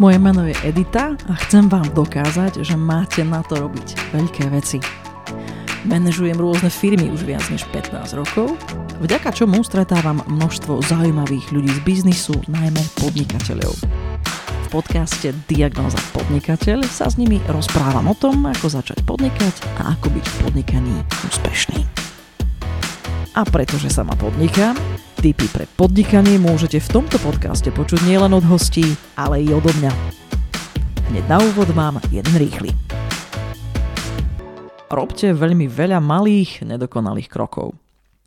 Moje meno je Edita a chcem vám dokázať, že máte na to robiť veľké veci. Manažujem rôzne firmy už viac než 15 rokov, vďaka čomu stretávam množstvo zaujímavých ľudí z biznisu, najmä podnikateľov. V podcaste Diagnóza Podnikateľ sa s nimi rozprávam o tom, ako začať podnikať a ako byť v podnikaní úspešný. A pretože sama podnikám, tipy pre podnikanie môžete v tomto podcaste počuť nielen od hostí, ale i odo mňa. Hneď na úvod mám jeden rýchly. Robte veľmi veľa malých, nedokonalých krokov.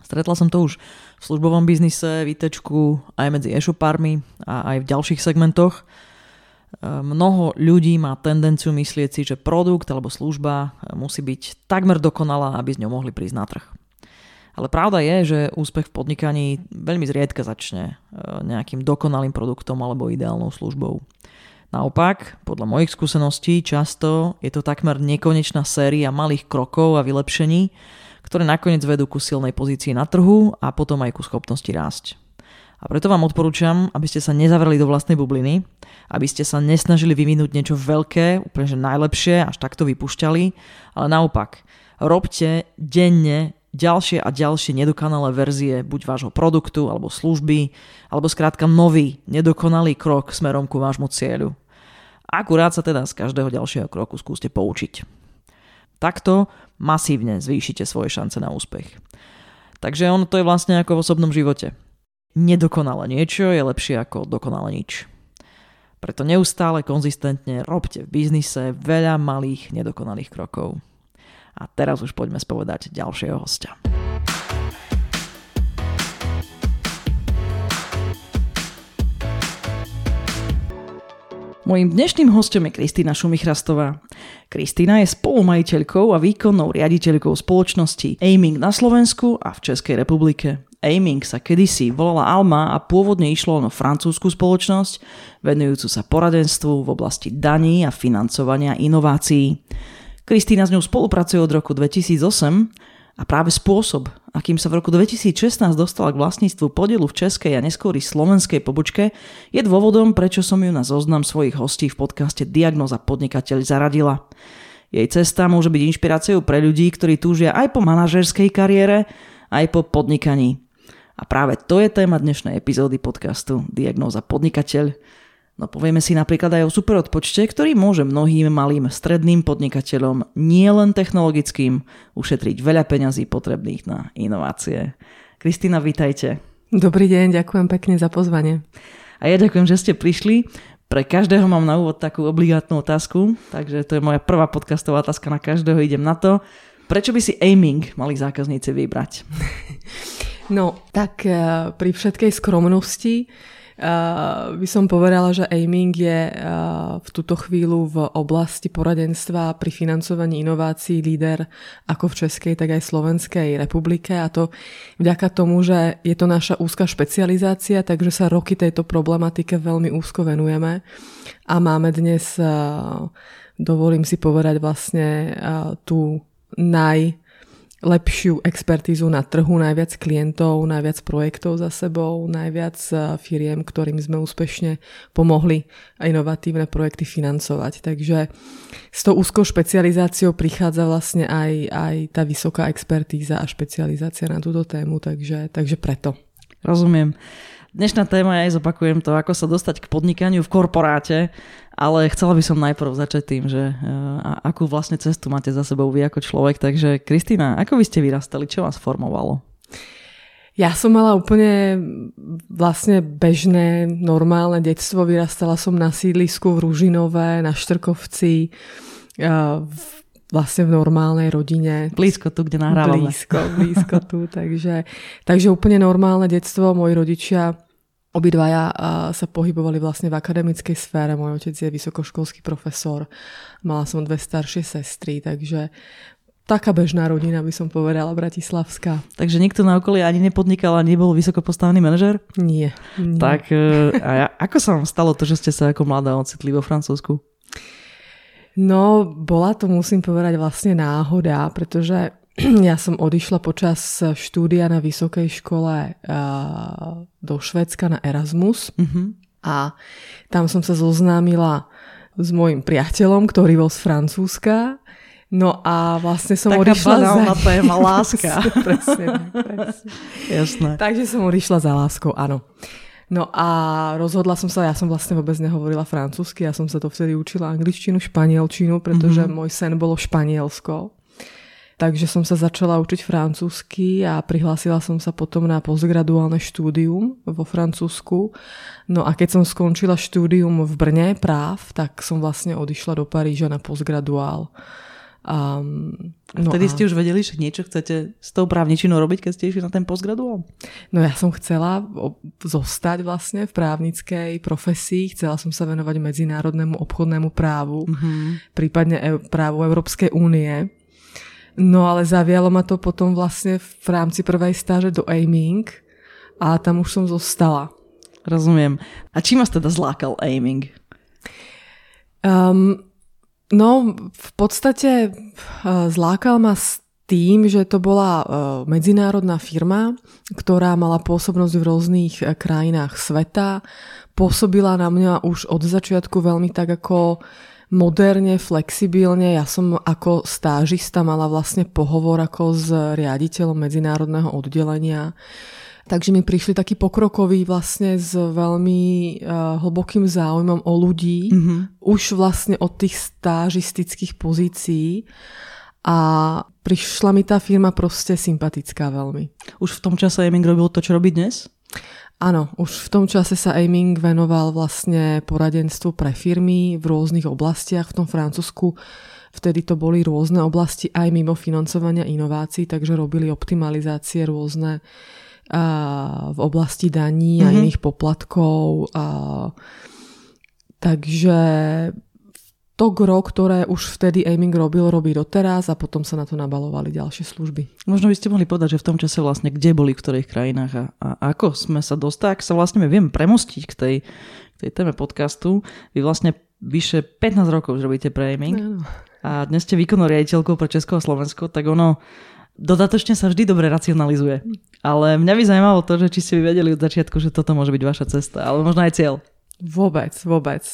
Stretla som to už v službovom biznise, výtečku, aj medzi e-shopármi a aj v ďalších segmentoch. Mnoho ľudí má tendenciu myslieť si, že produkt alebo služba musí byť takmer dokonalá, aby z ňou mohli prísť na trh. Ale pravda je, že úspech v podnikaní veľmi zriedka začne nejakým dokonalým produktom alebo ideálnou službou. Naopak, podľa mojich skúseností, často je to takmer nekonečná séria malých krokov a vylepšení, ktoré nakoniec vedú ku silnej pozícii na trhu a potom aj ku schopnosti rásť. A preto vám odporúčam, aby ste sa nezavreli do vlastnej bubliny, aby ste sa nesnažili vyvinúť niečo veľké, úplne že najlepšie, až takto vypúšťali, ale naopak, robte denne ďalšie a ďalšie nedokonalé verzie buď vášho produktu alebo služby, alebo skrátka nový, nedokonalý krok smerom ku vášmu cieľu. Akurát sa teda z každého ďalšieho kroku skúste poučiť. Takto masívne zvýšite svoje šance na úspech. Takže ono to je vlastne ako v osobnom živote. Nedokonalé niečo je lepšie ako dokonalé nič. Preto neustále konzistentne robte v biznise veľa malých nedokonalých krokov. A teraz už poďme spovedať ďalšieho hostia. Mojím dnešným hostom je Kristína Šumichrastová. Kristína je spolumajiteľkou a výkonnou riaditeľkou spoločnosti Ayming na Slovensku a v Českej republike. Ayming sa kedysi volala Alma a pôvodne išlo o francúzsku spoločnosť, venujúcu sa poradenstvu v oblasti daní a financovania inovácií. Kristína s ňou spolupracuje od roku 2008 a práve spôsob, akým sa v roku 2016 dostala k vlastníctvu podielu v českej a neskôr slovenskej pobočke, je dôvodom, prečo som ju na zoznam svojich hostí v podcaste Diagnóza Podnikateľ zaradila. Jej cesta môže byť inšpiráciou pre ľudí, ktorí túžia aj po manažerskej kariére, aj po podnikaní. A práve to je téma dnešnej epizódy podcastu Diagnóza Podnikateľ. No povieme si napríklad aj o superodpočte, ktorý môže mnohým malým stredným podnikateľom, nielen technologickým, ušetriť veľa peňazí potrebných na inovácie. Kristína, vítajte. Dobrý deň, ďakujem pekne za pozvanie. A ja ďakujem, že ste prišli. Pre každého mám na úvod takú obligátnu otázku, takže to je moja prvá podcastová otázka na každého, idem na to. Prečo by si Ayming mali zákazníci vybrať? No, tak pri všetkej skromnosti by som povedala, že Ayming je v túto chvíľu v oblasti poradenstva pri financovaní inovácií líder ako v Českej, tak aj Slovenskej republike, a to vďaka tomu, že je to naša úzka špecializácia, takže sa roky tejto problematike veľmi úzko venujeme a máme dnes, dovolím si povedať, vlastne tú najlepšiu expertízu na trhu, najviac klientov, najviac projektov za sebou, najviac firiem, ktorým sme úspešne pomohli inovatívne projekty financovať. Takže s tou úzkou špecializáciou prichádza vlastne aj tá vysoká expertíza a špecializácia na túto tému, takže preto. Rozumiem. Dnešná téma je, zopakujem to, ako sa dostať k podnikaniu v korporáte, ale chcela by som najprv začať tým, že akú vlastne cestu máte za sebou vy ako človek. Takže Kristína, ako vy ste vyrastali, čo vás formovalo? Ja som mala úplne vlastne bežné, normálne detstvo. Vyrastala som na sídlisku v Ružinove, na Štrkovci, vlastne v normálnej rodine. Blízko tu, kde nahrávame. Blízko tu, takže úplne normálne detstvo. Moji rodičia, obidvaja, sa pohybovali vlastne v akademickej sfére. Môj otec je vysokoškolský profesor. Mala som dve staršie sestry, takže taká bežná rodina, by som povedala, bratislavská. Takže nikto na okolí ani nepodnikal a nebol vysoko postavený manažer? Nie. Tak ako sa vám stalo to, že ste sa ako mladá ocitli vo Francúzsku? No, bola to, musím povedať, vlastne náhoda, pretože ja som odišla počas štúdia na vysokej škole do Švédska na Erasmus. a tam som sa zoznámila s mojim priateľom, ktorý bol z Francúzska. No a vlastne som odišla za ním. Taká banálna téma, láska. presne. Jasné. Takže som odišla za láskou, áno. No a rozhodla som sa, ja som vlastne vôbec nehovorila francúzsky, ja som sa to vtedy učila angličtinu, španielčinu, pretože môj sen bolo Španielsko. Takže som sa začala učiť francúzsky a prihlásila som sa potom na postgraduálne štúdium vo Francúzsku. No a keď som skončila štúdium v Brne práv, tak som vlastne odišla do Paríža na postgraduál. Vtedy ste už vedeli, že niečo chcete s tou právničinou robiť, keď ste išli na ten postgraduál? No ja som chcela zostať vlastne v právnickej profesii, chcela som sa venovať medzinárodnému obchodnému právu, prípadne právu Európskej únie. No ale zavialo ma to potom vlastne v rámci prvej stáže do Ayming a tam už som zostala. Rozumiem. A čím vás teda zlákal Ayming? No, v podstate zlákal ma s tým, že to bola medzinárodná firma, ktorá mala pôsobnosť v rôznych krajinách sveta. Pôsobila na mňa už od začiatku veľmi tak ako moderne, flexibilne. Ja som ako stážista mala vlastne pohovor ako s riaditeľom medzinárodného oddelenia. Takže mi prišli takí pokrokoví vlastne s veľmi hlbokým záujmom o ľudí, už vlastne od tých stážistických pozícií a prišla mi tá firma proste sympatická veľmi. Už v tom čase Ayming robil to, čo robí dnes? Áno, už v tom čase sa Ayming venoval vlastne poradenstvu pre firmy v rôznych oblastiach v tom Francúzsku. Vtedy to boli rôzne oblasti aj mimo financovania inovácií, takže robili optimalizácie rôzne v oblasti daní a iných poplatkov. Takže to gro, ktoré už vtedy Ayming robil, robí doteraz a potom sa na to nabalovali ďalšie služby. Možno by ste mohli povedať, že v tom čase vlastne kde boli, v ktorých krajinách a ako sme sa dostali, ak sa vlastne viem premostiť k tej téme podcastu. Vy vlastne vyše 15 rokov už robíte pre Ayming a dnes ste výkonnou riaditeľkou pre Česko a Slovensko, tak ono dodatočne sa vždy dobre racionalizuje. Ale mňa by zaujímalo to, že či ste vedeli od začiatku, že toto môže byť vaša cesta, ale možno aj cieľ. Vôbec.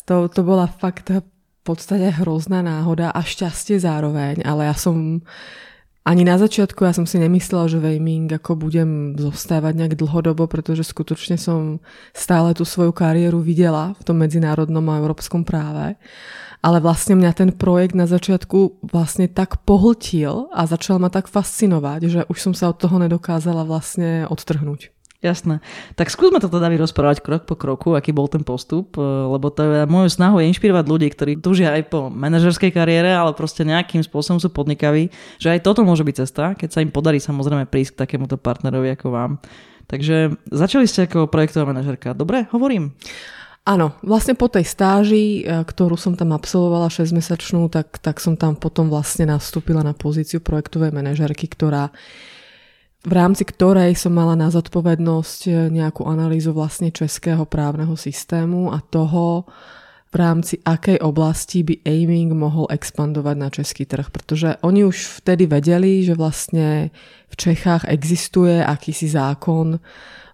To bola fakt v podstate hrozná náhoda a šťastie zároveň, ale ja som ani na začiatku, ja som si nemyslela, že v Ayming ako budem zostávať nejak dlhodobo, pretože skutočne som stále tú svoju kariéru videla v tom medzinárodnom a európskom práve. Ale vlastne mňa ten projekt na začiatku vlastne tak pohltil a začal ma tak fascinovať, že už som sa od toho nedokázala vlastne odtrhnúť. Jasné. Tak skúsme to teda vyrozprávať krok po kroku, aký bol ten postup, lebo to je moju snahu je inšpirovať ľudí, ktorí túžia aj po manažerskej kariére, ale proste nejakým spôsobom sú podnikaví, že aj toto môže byť cesta, keď sa im podarí samozrejme prísť k takémuto partnerovi ako vám. Takže začali ste ako projektová manažerka. Dobre, hovorím. Áno, vlastne po tej stáži, ktorú som tam absolvovala 6-mesačnú, tak som tam potom vlastne nastúpila na pozíciu projektovej manažerky, v rámci ktorej som mala na zodpovednosť nejakú analýzu vlastne českého právneho systému a toho, v rámci akej oblasti by Ayming mohol expandovať na český trh. Pretože oni už vtedy vedeli, že vlastne v Čechách existuje akýsi zákon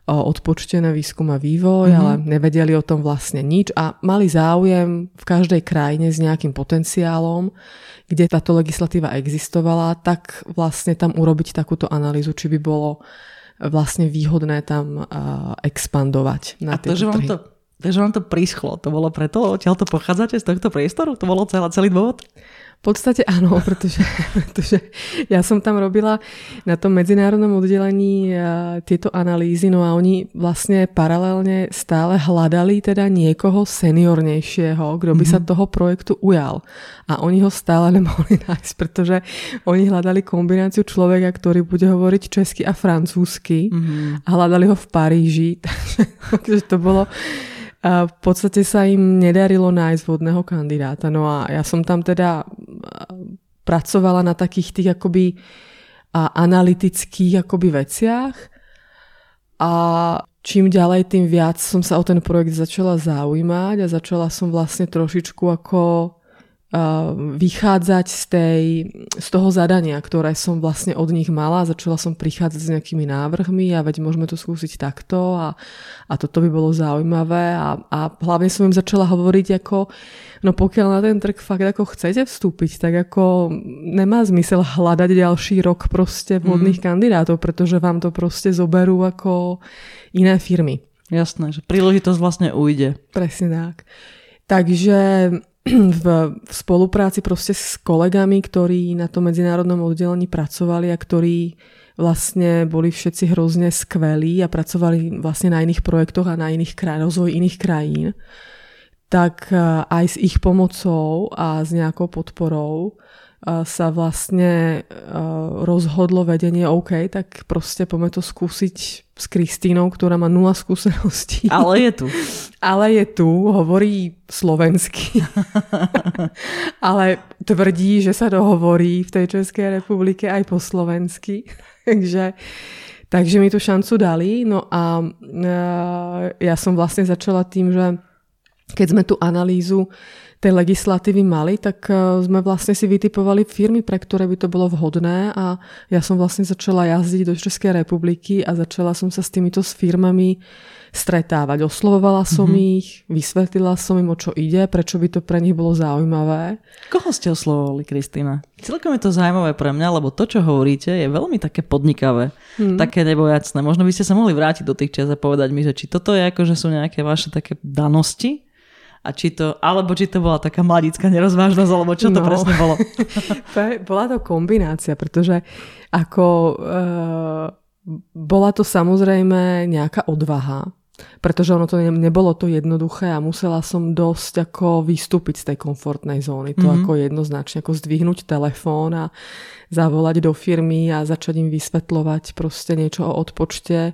o odpočte na výskum a vývoj, ale nevedeli o tom vlastne nič a mali záujem v každej krajine s nejakým potenciálom, kde táto legislatíva existovala, tak vlastne tam urobiť takúto analýzu, či by bolo vlastne výhodné tam expandovať na tieto trhy. Takže vám to prišlo. To bolo preto? Odtiaľ to pochádzate z tohto priestoru? To bolo celý dôvod? V podstate áno, pretože ja som tam robila na tom medzinárodnom oddelení tieto analýzy, no a oni vlastne paralelne stále hľadali teda niekoho seniornejšieho, kto by sa toho projektu ujal. A oni ho stále nemohli nájsť, pretože oni hľadali kombináciu človeka, ktorý bude hovoriť česky a francúzsky a hľadali ho v Paríži, takže to bolo... A v podstate sa im nedarilo nájsť vhodného kandidáta. No a ja som tam teda pracovala na takých tých akoby analytických akoby veciach a čím ďalej, tým viac som sa o ten projekt začala zaujímať a začala som vlastne trošičku ako vychádzať z toho zadania, ktoré som vlastne od nich mala. Začala som prichádzať s nejakými návrhmi a veď môžeme to skúsiť takto a toto by bolo zaujímavé a hlavne som im začala hovoriť ako, no pokiaľ na ten trh fakt ako chcete vstúpiť, tak ako nemá zmysel hľadať ďalší rok proste vhodných kandidátov, pretože vám to proste zoberú ako iné firmy. Jasné, že príležitosť vlastne ujde. Presne tak. Takže v spolupráci proste s kolegami, ktorí na tom medzinárodnom oddelení pracovali a ktorí vlastne boli všetci hrozne skvelí a pracovali vlastne na iných projektoch a na rozvoj iných krajín, tak aj s ich pomocou a s nejakou podporou sa vlastne rozhodlo vedenie, OK, tak proste poďme to skúsiť s Kristínou, ktorá má nula skúseností. Ale je tu. Ale je tu, hovorí slovensky. Ale tvrdí, že sa dohovorí v tej Českej republike aj po slovensky. Takže mi tú šancu dali. No a ja som vlastne začala tým, že keď sme tú analýzu tej legislatívy mali, tak sme vlastne si vytipovali firmy, pre ktoré by to bolo vhodné a ja som vlastne začala jazdiť do Českej republiky a začala som sa s týmito firmami stretávať. Oslovovala som ich, vysvetlila som im, o čo ide, prečo by to pre nich bolo zaujímavé. Koho ste oslovovali, Kristína? Celkom je to zaujímavé pre mňa, lebo to, čo hovoríte, je veľmi také podnikavé, také nebojacné. Možno by ste sa mohli vrátiť do tých čias a povedať mi, že či toto je ako, že sú nejaké vaše také danosti, a či to bola taká mladická nerozvážnosť, alebo čo to presne bolo? Bola to kombinácia, pretože ako bola to samozrejme nejaká odvaha, pretože ono to nebolo to jednoduché a musela som dosť ako vystúpiť z tej komfortnej zóny. To ako jednoznačne, ako zdvihnúť telefón a zavolať do firmy a začať im vysvetľovať proste niečo o odpočte.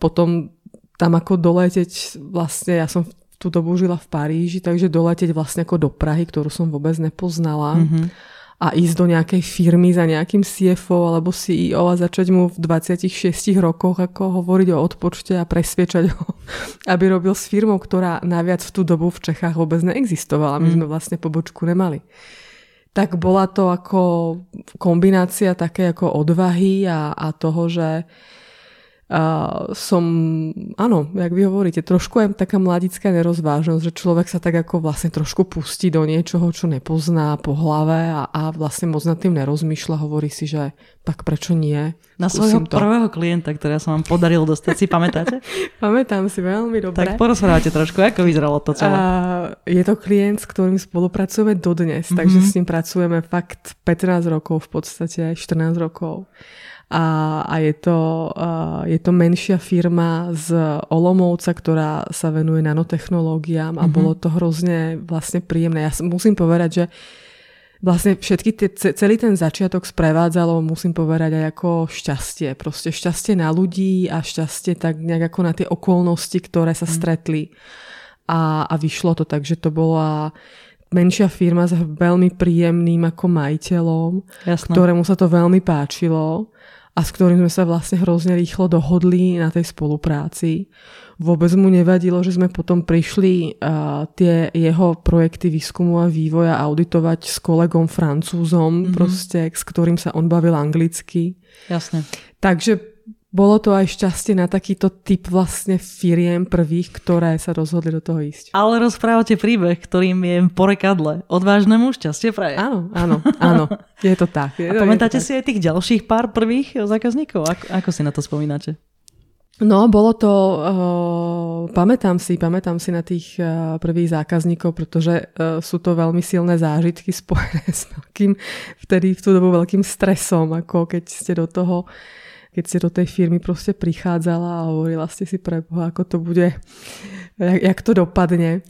Potom tam ako doletieť vlastne, ja som tú dobu žila v Paríži, takže doletieť vlastne ako do Prahy, ktorú som vôbec nepoznala a ísť do nejakej firmy za nejakým CFO alebo CEO a začať mu v 26 rokoch ako hovoriť o odpočte a presviečať ho, aby robil s firmou, ktorá naviac v tú dobu v Čechách vôbec neexistovala. My sme vlastne pobočku nemali. Tak bola to ako kombinácia také ako odvahy a toho, že som, áno, jak vy hovoríte, trošku aj taká mladická nerozvážnosť, že človek sa tak ako vlastne trošku pustí do niečoho, čo nepozná po hlave a vlastne moc nad tým nerozmýšľa, hovorí si, že tak prečo nie? Na svojho prvého klienta, ktorého som vám podaril dostať, si pamätáte? Pamätám si veľmi dobre. Tak porozprávate trošku, ako vyzeralo to celé. Je to klient, s ktorým spolupracujeme dodnes, takže s ním pracujeme fakt 15 rokov, v podstate 14 rokov. A je to menšia firma z Olomouca, ktorá sa venuje nanotechnológiám a bolo to hrozne vlastne príjemné. Ja musím povedať, že vlastne celý ten začiatok sprevádzalo, musím povedať, aj ako šťastie. Proste šťastie na ľudí a šťastie tak nejak ako na tie okolnosti, ktoré sa stretli. A vyšlo to tak, že to bola menšia firma s veľmi príjemným ako majiteľom, jasné, ktorému sa to veľmi páčilo a s ktorým sme sa vlastne hrozne rýchlo dohodli na tej spolupráci. Vôbec mu nevadilo, že sme potom prišli tie jeho projekty výskumu a vývoja auditovať s kolegom Francúzom, proste, s ktorým sa on bavil anglicky. Jasné. Takže bolo to aj šťastie na takýto typ vlastne firiem prvých, ktoré sa rozhodli do toho ísť. Ale rozprávate príbeh, ktorým je porekadle. Odvážnemu šťastie praje. Áno. Je to tak. A pamätáte si aj tých ďalších pár prvých zákazníkov? Ako si na to spomínate? No, bolo to... Pamätám si na tých prvých zákazníkov, pretože sú to veľmi silné zážitky spojené s vtedy v tú dobu veľkým stresom, ako keď ste do tej firmy proste prichádzala a hovorila ste si pre Boha, ako to bude, jak to dopadne.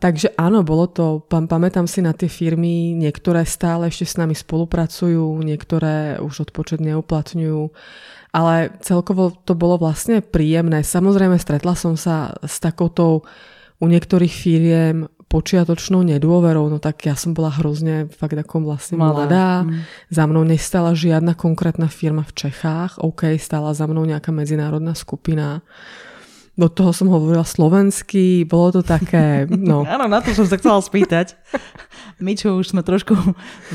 Takže áno, bolo to, pamätám si na tie firmy, niektoré stále ešte s nami spolupracujú, niektoré už odpočet neuplatňujú, ale celkovo to bolo vlastne príjemné. Samozrejme, stretla som sa s takoutou u niektorých firiem počiatočnou nedôverou, no tak ja som bola hrozne fakt ako vlastne mladá. Za mnou nestála žiadna konkrétna firma v Čechách. OK, stála za mnou nejaká medzinárodná skupina. do toho som hovorila slovensky, bolo to také, no. Áno, na to som sa chcela spýtať. My, čo už sme trošku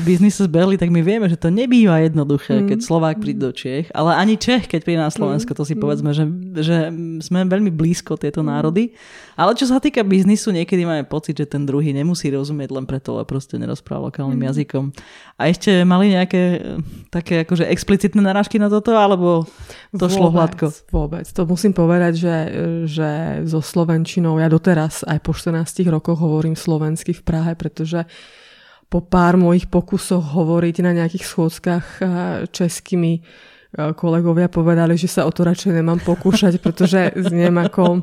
v biznise zbehli, tak my vieme, že to nebýva jednoduché, keď Slovák príde do Čiech, ale ani Čech, keď príde na Slovensko, to si povedzme, že sme veľmi blízko tieto národy. Ale čo sa týka biznisu, niekedy máme pocit, že ten druhý nemusí rozumieť len preto, ale proste nerozpráva lokálnym jazykom. A ešte mali nejaké také akože explicitné narážky na toto, alebo to vôbec, šlo hladko? Vôbec. To musím povedať, že so slovenčinou, ja doteraz aj po 14 rokoch hovorím slovensky v Prahe, pretože po pár mojich pokusoch hovoriť na nejakých schôdzkach českými kolegovia povedali, že sa o to radšej nemám pokúšať, pretože zniem ako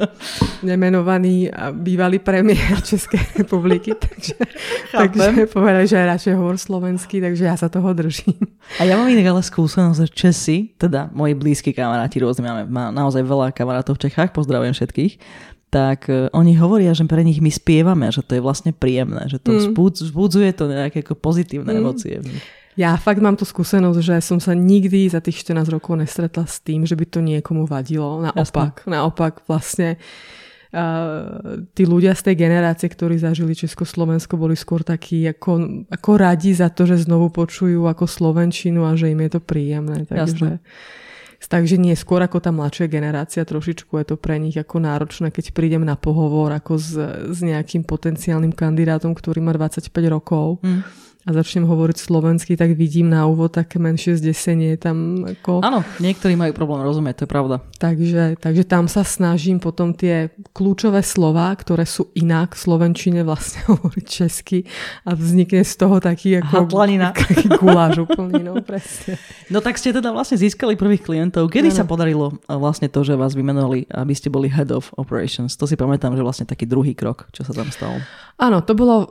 nemenovaný bývalý premiér Českej republiky. Takže povedali, že aj radšej hovor slovenský, takže ja sa toho držím. A ja mám inak ale skúsenosť, že Česi, teda moji blízki kamaráti rôzne, máme naozaj veľa kamarátov v Čechách, pozdravujem všetkých, tak oni hovoria, že pre nich my spievame, že to je vlastne príjemné, že to vzbudzuje to nejaké ako pozitívne emócie. Ja fakt mám tú skúsenosť, že som sa nikdy za tých 14 rokov nestretla s tým, že by to niekomu vadilo. Naopak, vlastne tí ľudia z tej generácie, ktorí zažili Československo, boli skôr takí ako radi za to, že znovu počujú ako slovenčinu a že im je to príjemné. Takže nie, skôr ako tá mladšia generácia, trošičku je to pre nich ako náročné, keď prídem na pohovor ako s nejakým potenciálnym kandidátom, ktorý má 25 rokov a začnem hovoriť slovensky, tak vidím na úvod také menšie zdesenie tam. Ako... Áno, niektorí majú problém rozumieť, to je pravda. Takže tam sa snažím potom tie kľúčové slová, ktoré sú inak v slovenčine, vlastne hovoriť česky a vznikne z toho taký ako guláš úplný, no presne. No tak ste teda vlastne získali prvých klientov. Kedy sa podarilo vlastne to, že vás vymenovali, aby ste boli head of operations? To si pamätám, že vlastne taký druhý krok, čo sa tam stalo. Áno, to bolo,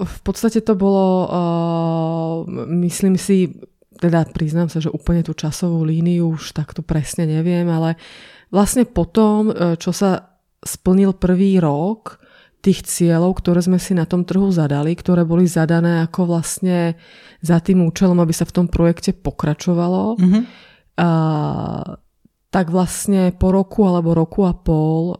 myslím si, teda priznám sa, že úplne tú časovú líniu už takto presne neviem, ale vlastne potom, čo sa splnil prvý rok tých cieľov, ktoré sme si na tom trhu zadali, ktoré boli zadané ako vlastne za tým účelom, aby sa v tom projekte pokračovalo, tak vlastne po roku alebo roku a pol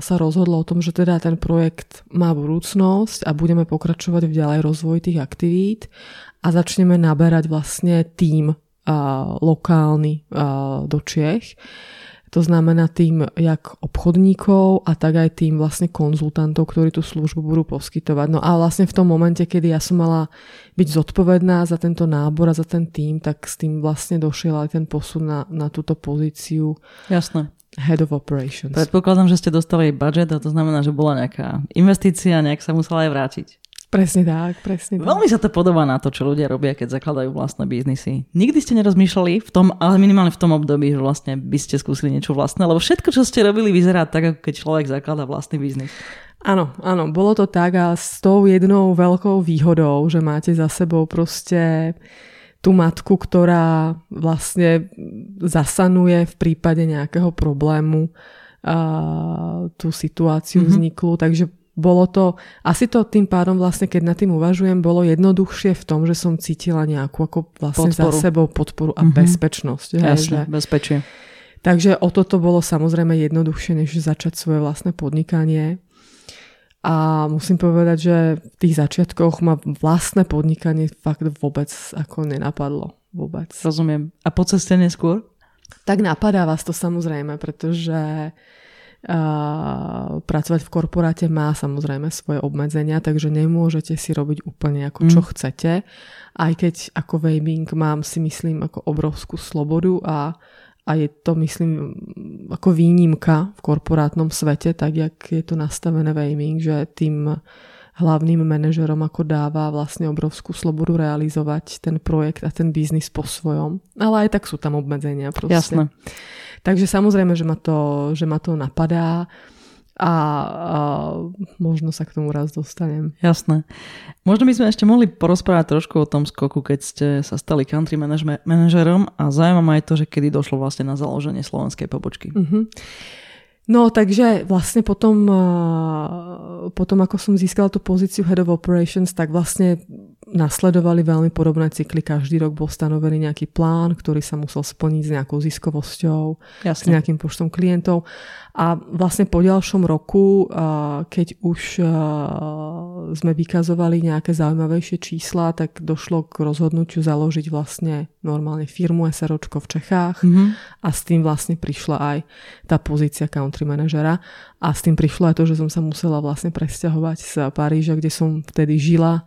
sa rozhodlo o tom, že teda ten projekt má budúcnosť a budeme pokračovať v ďalej rozvoji tých aktivít a začneme naberať vlastne tím lokálny do Čiech. To znamená tým jak obchodníkov a tak aj tým vlastne konzultantov, ktorí tú službu budú poskytovať. No a vlastne v tom momente, kedy ja som mala byť zodpovedná za tento nábor a za ten tím, tak s tým vlastne došiel aj ten posun na túto pozíciu. Jasné. Head of operations. Predpokladám, že ste dostali budget a to znamená, že bola nejaká investícia, nejak sa musela aj vrátiť. Presne tak. Veľmi sa to podobá na to, čo ľudia robia, keď zakladajú vlastné biznisy. Nikdy ste nerozmýšľali v tom, ale minimálne v tom období, že vlastne by ste skúsili niečo vlastné, lebo všetko, čo ste robili, vyzerá tak, ako keď človek zakladá vlastný biznis. Áno, bolo to tak a s tou jednou veľkou výhodou, že máte za sebou proste tú matku, ktorá vlastne zasanuje v prípade nejakého problému tú situáciu vzniklú, takže bolo to, asi to tým pádom vlastne, keď nad tým uvažujem, bolo jednoduchšie v tom, že som cítila nejakú ako vlastne podporu. Za sebou podporu a bezpečnosť. Jasne, bezpečie. Takže o toto bolo samozrejme jednoduchšie, než začať svoje vlastné podnikanie. A musím povedať, že v tých začiatkoch ma vlastné podnikanie fakt vôbec ako nenapadlo. Vôbec. Rozumiem. A po ceste neskôr? Tak napadá vás to samozrejme, pretože pracovať v korporáte má samozrejme svoje obmedzenia, takže nemôžete si robiť úplne ako čo chcete. Aj keď ako Ayming mám si myslím ako obrovskú slobodu a je to myslím ako výnimka v korporátnom svete, tak jak je to nastavené v Ayming, že tým hlavným manažerom ako dáva vlastne obrovskú slobodu realizovať ten projekt a ten biznis po svojom. Ale aj tak sú tam obmedzenia proste. Jasné. Takže samozrejme, že ma to napadá a možno sa k tomu raz dostanem. Jasné. Možno by sme ešte mohli porozprávať trošku o tom skoku, keď ste sa stali country manažerom a zaujímavé je to, že kedy došlo vlastne na založenie slovenskej pobočky. No, takže vlastně potom ako som získala tú pozíciu Head of Operations, tak vlastne nasledovali veľmi podobné cykly. Každý rok bol stanovený nejaký plán, ktorý sa musel splniť s nejakou ziskovosťou, jasne, s nejakým počtom klientov. A vlastne po ďalšom roku, keď už sme vykazovali nejaké zaujímavejšie čísla, tak došlo k rozhodnutiu založiť vlastne normálne firmu SROčko v Čechách, mm-hmm, a s tým vlastne prišla aj tá pozícia country manažera a s tým prišlo aj to, že som sa musela vlastne presťahovať z Paríža, kde som vtedy žila,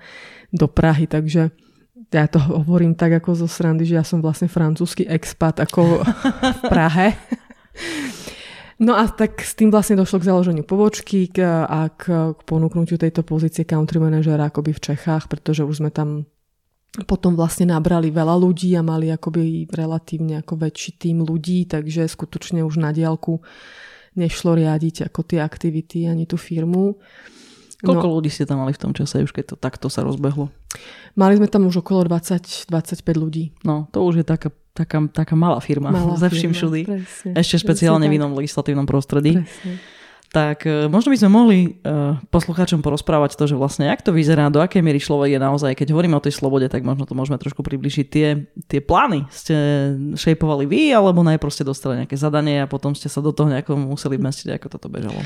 do Prahy, takže ja to hovorím tak ako zo srandy, že ja som vlastne francúzsky expat ako v Prahe. No a tak s tým vlastne došlo k založeniu pobočky a k ponúknutiu tejto pozície country manažera akoby v Čechách, pretože už sme tam potom vlastne nabrali veľa ľudí a mali akoby relatívne ako väčší tím ľudí, takže skutočne už na diaľku nešlo riadiť ako tie aktivity ani tú firmu. Koľko ľudí ste tam mali v tom čase, už keď to takto sa rozbehlo? Mali sme tam už okolo 20-25 ľudí. No, to už je taká malá firma. Malá za vším všudy. Presne, ešte špeciálne v inom legislatívnom prostredí. Presne. Tak možno by sme mohli poslucháčom porozprávať to, že vlastne jak to vyzerá, do akej miery človek je naozaj, keď hovoríme o tej slobode, tak možno to môžeme trošku približiť. Tie plány ste šejpovali vy, alebo najproste dostali nejaké zadanie a potom ste sa do toho nejako museli vmestiť, ako toto bežalo?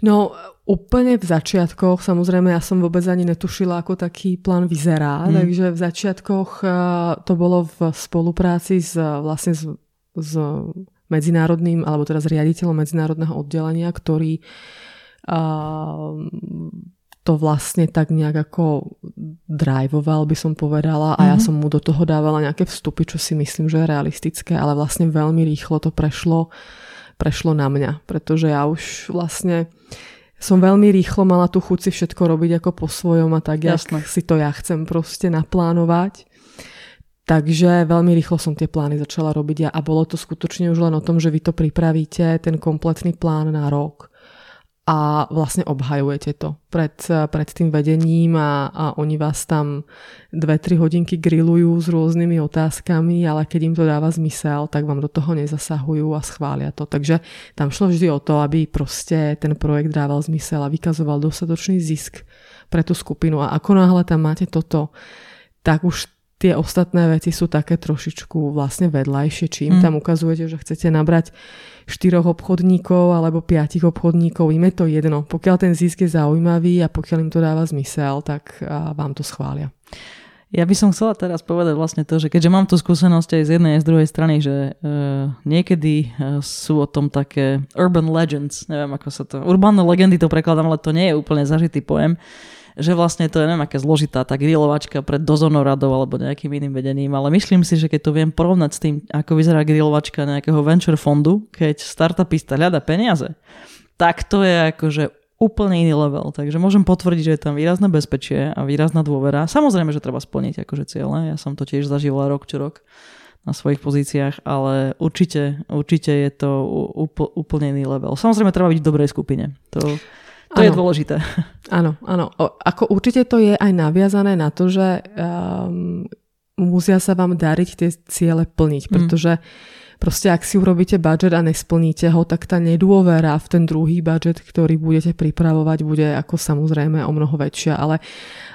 No úplne v začiatkoch, samozrejme ja som vôbec ani netušila, ako taký plán vyzerá, takže v začiatkoch to bolo v spolupráci s medzinárodným, alebo teda s riaditeľom medzinárodného oddelenia, ktorý to vlastne tak nejak ako driveoval, by som povedala, a ja som mu do toho dávala nejaké vstupy, čo si myslím, že je realistické, ale vlastne veľmi rýchlo to prešlo na mňa, pretože ja už vlastne som veľmi rýchlo mala tú chuť si všetko robiť ako po svojom a tak, jak si to ja chcem proste naplánovať. Takže veľmi rýchlo som tie plány začala robiť a bolo to skutočne už len o tom, že vy to pripravíte, ten kompletný plán na rok a vlastne obhajujete to pred tým vedením a oni vás tam 2-3 hodinky grillujú s rôznymi otázkami, ale keď im to dáva zmysel, tak vám do toho nezasahujú a schvália to. Takže tam šlo vždy o to, aby proste ten projekt dával zmysel a vykazoval dostatočný zisk pre tú skupinu. A ako náhle tam máte toto, tak už tie ostatné veci sú také trošičku vlastne vedľajšie, či im tam ukazujete, že chcete nabrať 4 obchodníkov alebo 5 obchodníkov, im je to jedno. Pokiaľ ten zisk je zaujímavý a pokiaľ im to dáva zmysel, tak vám to schvália. Ja by som chcela teraz povedať vlastne to, že keďže mám tú skúsenosť aj z jednej aj z druhej strany, že niekedy sú o tom také urban legends, neviem ako sa to, urbánne legendy to prekladám, ale to nie je úplne zažitý pojem, že vlastne to je neviem aká zložitá tá grilovačka pred dozornou radou alebo nejakým iným vedením, ale myslím si, že keď to viem porovnať s tým, ako vyzerá grilovačka nejakého venture fondu, keď startupista hľada peniaze, tak to je akože úplne iný level. Takže môžem potvrdiť, že je tam výrazné bezpečie a výrazná dôvera. Samozrejme, že treba splniť akože ciele. Ja som to tiež zažívala rok čo rok na svojich pozíciách, ale určite je to úplne iný level. Samozrejme, treba byť v dobrej skupine. To je dôležité. Áno. Ako určite to je aj naviazané na to, že musia sa vám dariť tie ciele plniť, pretože proste ak si urobíte budžet a nesplníte ho, tak tá nedôvera v ten druhý budžet, ktorý budete pripravovať, bude ako samozrejme o mnoho väčšia, ale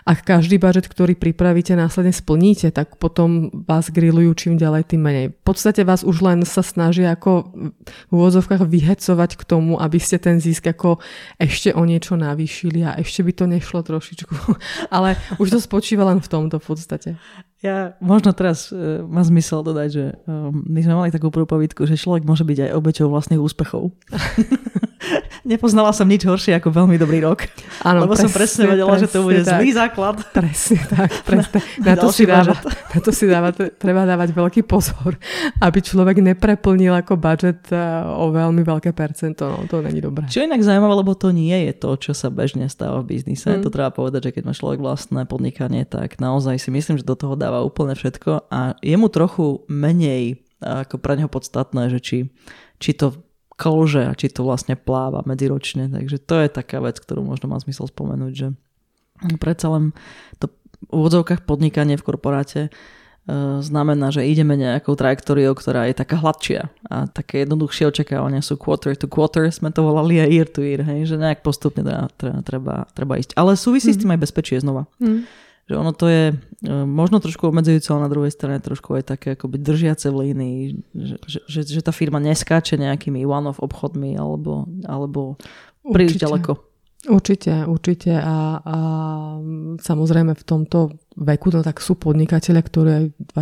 ak každý budžet, ktorý pripravíte, následne splníte, tak potom vás grillujú čím ďalej, tým menej. V podstate vás už len sa snažia ako v úvodzovkách vyhecovať k tomu, aby ste ten zisk ako ešte o niečo navýšili a ešte by to nešlo trošičku. Ale už to spočíva len v tomto v podstate. Ja možno teraz má zmysel dodať, že my sme mali takú prúpovidku, že človek môže byť aj obeťou vlastných úspechov. Nepoznala som nič horšie ako veľmi dobrý rok. Áno, lebo presne, som presne vedela, že to bude tak, zlý základ. Presne tak. Presne. Na to si dáva, treba dávať veľký pozor, aby človek nepreplnil ako budžet o veľmi veľké percento. No, to není dobré. Čo inak zaujímavé, lebo to nie je to, čo sa bežne stáva v biznise. To treba povedať, že keď má človek vlastné podnikanie, tak naozaj si myslím, že do toho dáva úplne všetko a je mu trochu menej ako pre neho podstatné, že či to kolže a či to vlastne pláva medziročne. Takže to je taká vec, ktorú možno má zmysel spomenúť, že predsa len to v úvodzovkách podnikanie v korporáte znamená, že ideme nejakou trajektóriou, ktorá je taká hladšia a také jednoduchšie očakávania sú quarter to quarter, sme to volali, a year to year, hej, že nejak postupne treba ísť. Ale súvisí s tým aj bezpečie znova. Že ono to je možno trošku obmedzujúce, ale na druhej strane trošku aj také akoby držiace v línii, že tá firma neskáče nejakými one-off obchodmi alebo príliš ďaleko. Určite a samozrejme v tomto veku to tak sú podnikatelia, ktorí aj v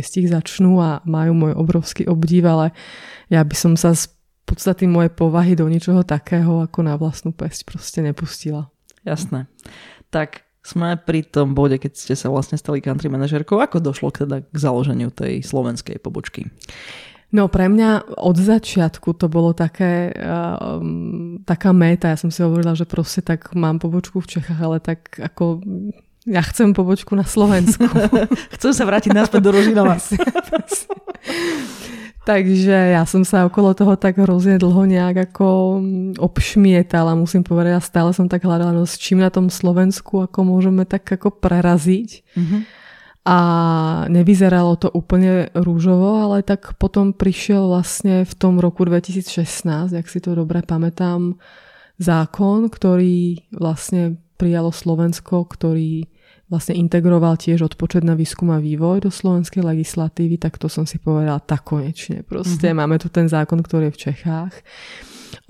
26 začnú a majú môj obrovský obdiv, ale ja by som sa z podstaty mojej povahy do ničoho takého ako na vlastnú päsť proste nepustila. Jasné. Tak sme pri tom bode, keď ste sa vlastne stali country manažérkou, ako došlo teda k založeniu tej slovenskej pobočky? No pre mňa od začiatku to bolo taká méta. Ja som si hovorila, že proste tak mám pobočku v Čechách, ale tak ako ja chcem pobočku na Slovensku. Chcem sa vrátiť naspäť do Rožinova. Takže ja som sa okolo toho tak hrozne dlho nejak ako obšmietala, musím povedať. Ja stále som tak hľadala, no s čím na tom Slovensku ako môžeme tak ako preraziť. Mm-hmm. A nevyzeralo to úplne rúžovo, ale tak potom prišiel vlastne v tom roku 2016, ak si to dobre pamätám, zákon, ktorý vlastne prijalo Slovensko, ktorý vlastne integroval tiež odpočet na výskum a vývoj do slovenskej legislatívy, tak to som si povedala, tak konečne proste. Máme tu ten zákon, ktorý je v Čechách.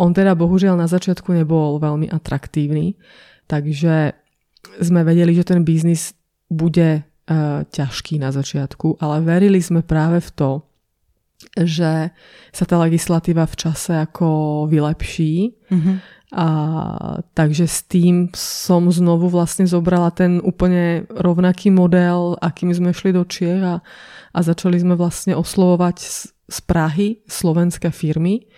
On teda bohužiaľ na začiatku nebol veľmi atraktívny, takže sme vedeli, že ten biznis bude ťažký na začiatku, ale verili sme práve v to, že sa tá legislatíva v čase ako vylepší. A takže s tým som znovu vlastne zobrala ten úplne rovnaký model, akým sme šli do Čiech a začali sme vlastne oslovovať z Prahy slovenské firmy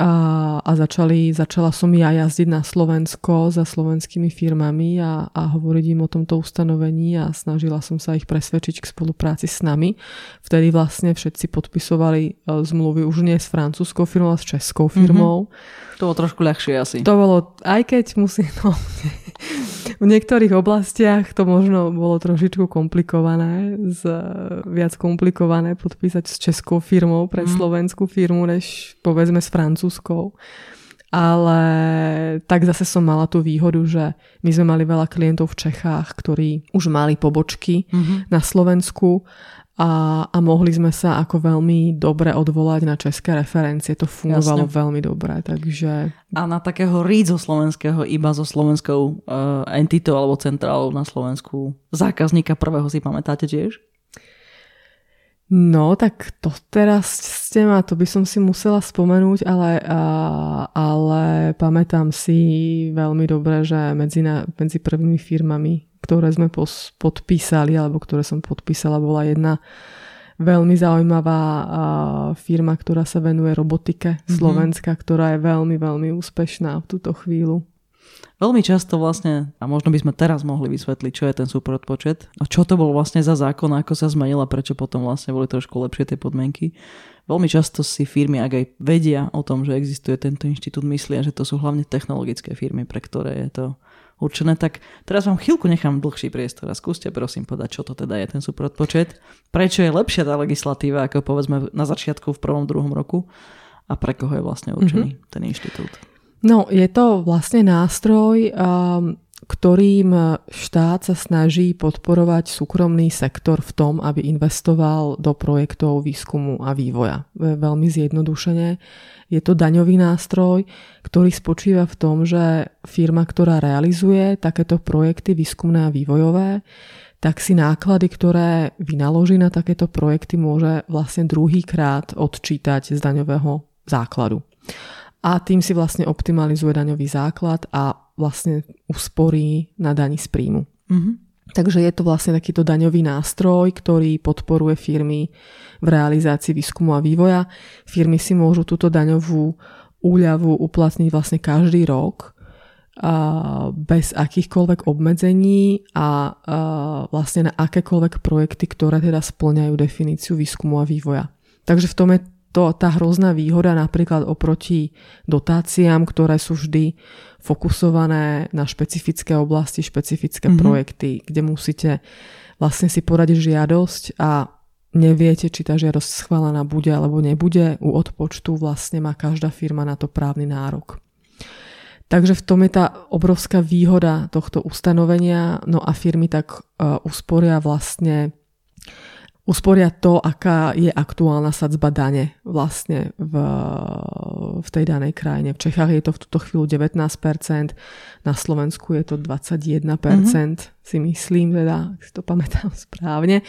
a začala som ja jazdiť na Slovensko za slovenskými firmami a hovoriť im o tomto ustanovení a snažila som sa ich presvedčiť k spolupráci s nami. Vtedy vlastne všetci podpisovali zmluvy už nie s francúzskou firmou, ale s českou firmou. To bolo trošku ľahšie asi. To bolo, aj keď v niektorých oblastiach to možno bolo trošičku komplikované, viac komplikované podpísať s českou firmou pre slovenskú firmu, než povedzme s francúzskou. Ale tak zase som mala tú výhodu, že my sme mali veľa klientov v Čechách, ktorí už mali pobočky na Slovensku a mohli sme sa ako veľmi dobre odvolať na české referencie. To fungovalo veľmi dobre. Takže... A na takého rídzo slovenského, iba so slovenskou entitou alebo centrálou na Slovensku zákazníka prvého si pamätáte tiež? No, tak to teraz ste ma, to by som si musela spomenúť, ale pamätám si veľmi dobre, že medzi prvými firmami, ktoré sme podpísali, alebo ktoré som podpísala, bola jedna veľmi zaujímavá firma, ktorá sa venuje robotike, slovenská, ktorá je veľmi, veľmi úspešná v túto chvíľu. Veľmi často vlastne, a možno by sme teraz mohli vysvetliť, čo je ten super odpočet a čo to bol vlastne za zákon, ako sa zmenila, prečo potom vlastne boli trošku lepšie tie podmienky. Veľmi často si firmy, ak aj vedia o tom, že existuje tento inštitút, myslia, že to sú hlavne technologické firmy, pre ktoré je to určené. Tak teraz vám chvíľku nechám dlhší priestor a skúste prosím povedať, čo to teda je ten super odpočet, prečo je lepšia tá legislatíva, ako povedzme na začiatku v prvom, druhom roku a pre koho je vlastne určený ten inštitút. No, je to vlastne nástroj, ktorým štát sa snaží podporovať súkromný sektor v tom, aby investoval do projektov výskumu a vývoja. Veľmi zjednodušene. Je to daňový nástroj, ktorý spočíva v tom, že firma, ktorá realizuje takéto projekty výskumné a vývojové, tak si náklady, ktoré vynaloží na takéto projekty, môže vlastne druhýkrát odčítať z daňového základu. A tým si vlastne optimalizuje daňový základ a vlastne usporí na dani z príjmu. Takže je to vlastne takýto daňový nástroj, ktorý podporuje firmy v realizácii výskumu a vývoja. Firmy si môžu túto daňovú úľavu uplatniť vlastne každý rok bez akýchkoľvek obmedzení a vlastne na akékoľvek projekty, ktoré teda spĺňajú definíciu výskumu a vývoja. Takže v tom je tá hrozná výhoda napríklad oproti dotáciám, ktoré sú vždy fokusované na špecifické oblasti, špecifické projekty, kde musíte vlastne si poradiť žiadosť a neviete, či tá žiadosť schválená bude alebo nebude. U odpočtu vlastne má každá firma na to právny nárok. Takže v tom je tá obrovská výhoda tohto ustanovenia. No a firmy tak usporia to, aká je aktuálna sadzba dane vlastne v tej danej krajine. V Čechách je to v túto chvíľu 19%, na Slovensku je to 21%, si myslím, teda, ak si to pamätám správne.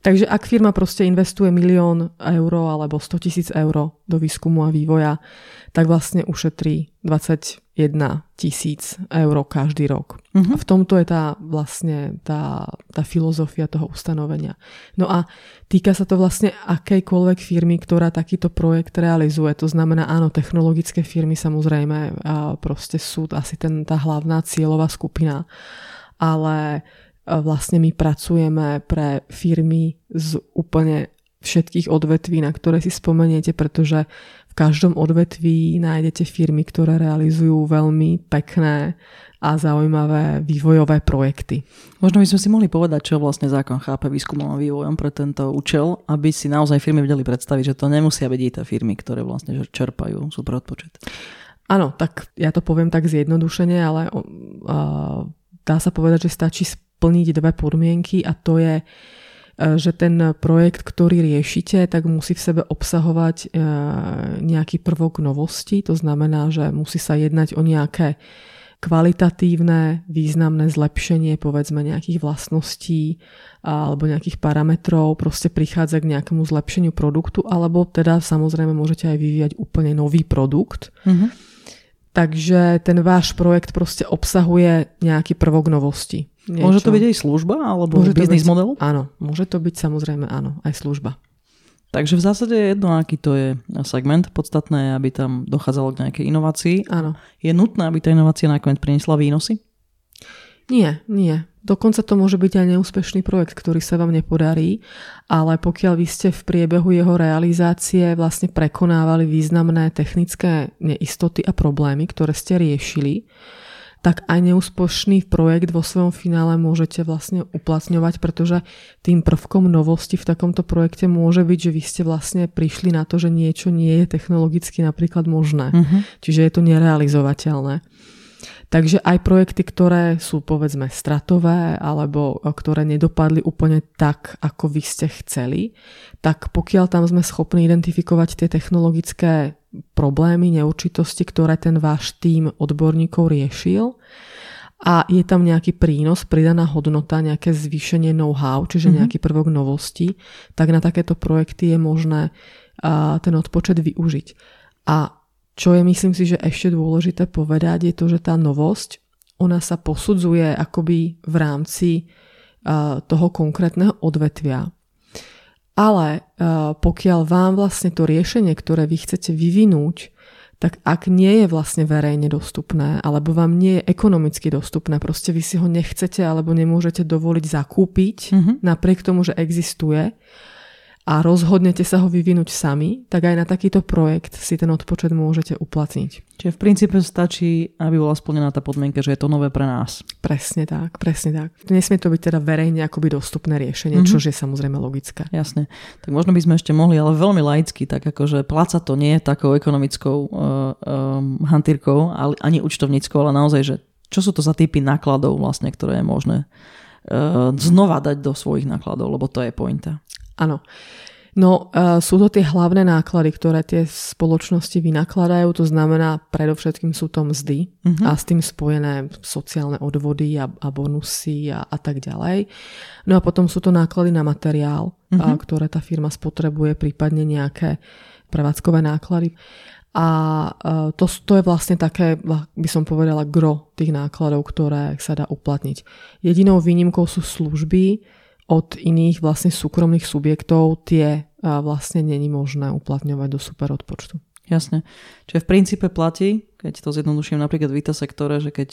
Takže ak firma proste investuje 1 000 000 eur alebo 100 000 eur do výskumu a vývoja, tak vlastne ušetrí 21 000 eur každý rok. A v tomto je tá vlastne tá filozofia toho ustanovenia. No a týka sa to vlastne akejkoľvek firmy, ktorá takýto projekt realizuje. To znamená, áno, technologické firmy samozrejme a proste sú asi tá hlavná cieľová skupina. Ale vlastne my pracujeme pre firmy z úplne všetkých odvetví, na ktoré si spomeniete, pretože v každom odvetví nájdete firmy, ktoré realizujú veľmi pekné a zaujímavé vývojové projekty. Možno by sme si mohli povedať, čo vlastne zákon chápe výskumom a vývojom pre tento účel, aby si naozaj firmy vedeli predstaviť, že to nemusia byť tie firmy, ktoré vlastne čerpajú superodpočet. Áno, tak ja to poviem tak zjednodušene, ale dá sa povedať, že stačí splniť dve podmienky a to je, že ten projekt, ktorý riešite, tak musí v sebe obsahovať nejaký prvok novosti. To znamená, že musí sa jednať o nejaké kvalitatívne, významné zlepšenie, povedzme, nejakých vlastností alebo nejakých parametrov. Proste prichádza k nejakému zlepšeniu produktu alebo teda samozrejme môžete aj vyvíjať úplne nový produkt. Takže ten váš projekt proste obsahuje nejaký prvok novosti. Niečo. Môže to byť aj služba alebo biznis model? Áno, môže to byť samozrejme áno, aj služba. Takže v zásade je jedno, aký to je segment. Podstatné je, aby tam dochádzalo k nejakej inovácii. Áno. Je nutné, aby tá inovácia nakoniec priniesla výnosy? Nie. Dokonca to môže byť aj neúspešný projekt, ktorý sa vám nepodarí, ale pokiaľ vy ste v priebehu jeho realizácie vlastne prekonávali významné technické neistoty a problémy, ktoré ste riešili, tak aj neúspešný projekt vo svojom finále môžete vlastne uplatňovať, pretože tým prvkom novosti v takomto projekte môže byť, že vy ste vlastne prišli na to, že niečo nie je technologicky napríklad možné. Čiže je to nerealizovateľné. Takže aj projekty, ktoré sú povedzme stratové alebo ktoré nedopadli úplne tak, ako vy ste chceli, tak pokiaľ tam sme schopní identifikovať tie technologické problémy, neurčitosti, ktoré ten váš tím odborníkov riešil a je tam nejaký prínos, pridaná hodnota, nejaké zvýšenie know-how, čiže nejaký prvok novosti, tak na takéto projekty je možné ten odpočet využiť. A čo je, myslím si, že ešte dôležité povedať, je to, že tá novosť, ona sa posudzuje akoby v rámci toho konkrétneho odvetvia. Ale pokiaľ vám vlastne to riešenie, ktoré vy chcete vyvinúť, tak ak nie je vlastne verejne dostupné, alebo vám nie je ekonomicky dostupné, proste vy si ho nechcete alebo nemôžete dovoliť zakúpiť, napriek tomu, že existuje, a rozhodnete sa ho vyvinúť sami, tak aj na takýto projekt si ten odpočet môžete uplatniť. Čiže v princípe stačí, aby bola splnená tá podmienka, že je to nové pre nás. Presne tak. Nesmie to byť teda verejne akoby dostupné riešenie, čo je samozrejme logické. Jasne. Tak možno by sme ešte mohli, ale veľmi laicky, tak akože pláca to nie takou ekonomickou hantírkou, ale ani účtovníckou, ale naozaj, že čo sú to za typy nákladov vlastne, ktoré je možné znova dať do svojich nákladov, lebo to je pointa. Áno. No sú to tie hlavné náklady, ktoré tie spoločnosti vynakladajú, to znamená predovšetkým sú to mzdy a s tým spojené sociálne odvody a bonusy a tak ďalej. No a potom sú to náklady na materiál, ktoré tá firma spotrebuje, prípadne nejaké prevádzkové náklady. A to je vlastne také, by som povedala, gro tých nákladov, ktoré sa dá uplatniť. Jedinou výnimkou sú služby, od iných vlastne súkromných subjektov tie vlastne není možné uplatňovať do super odpočtu. Jasne. Čiže v princípe platí, keď to zjednoduším napríklad v IT sektore, že keď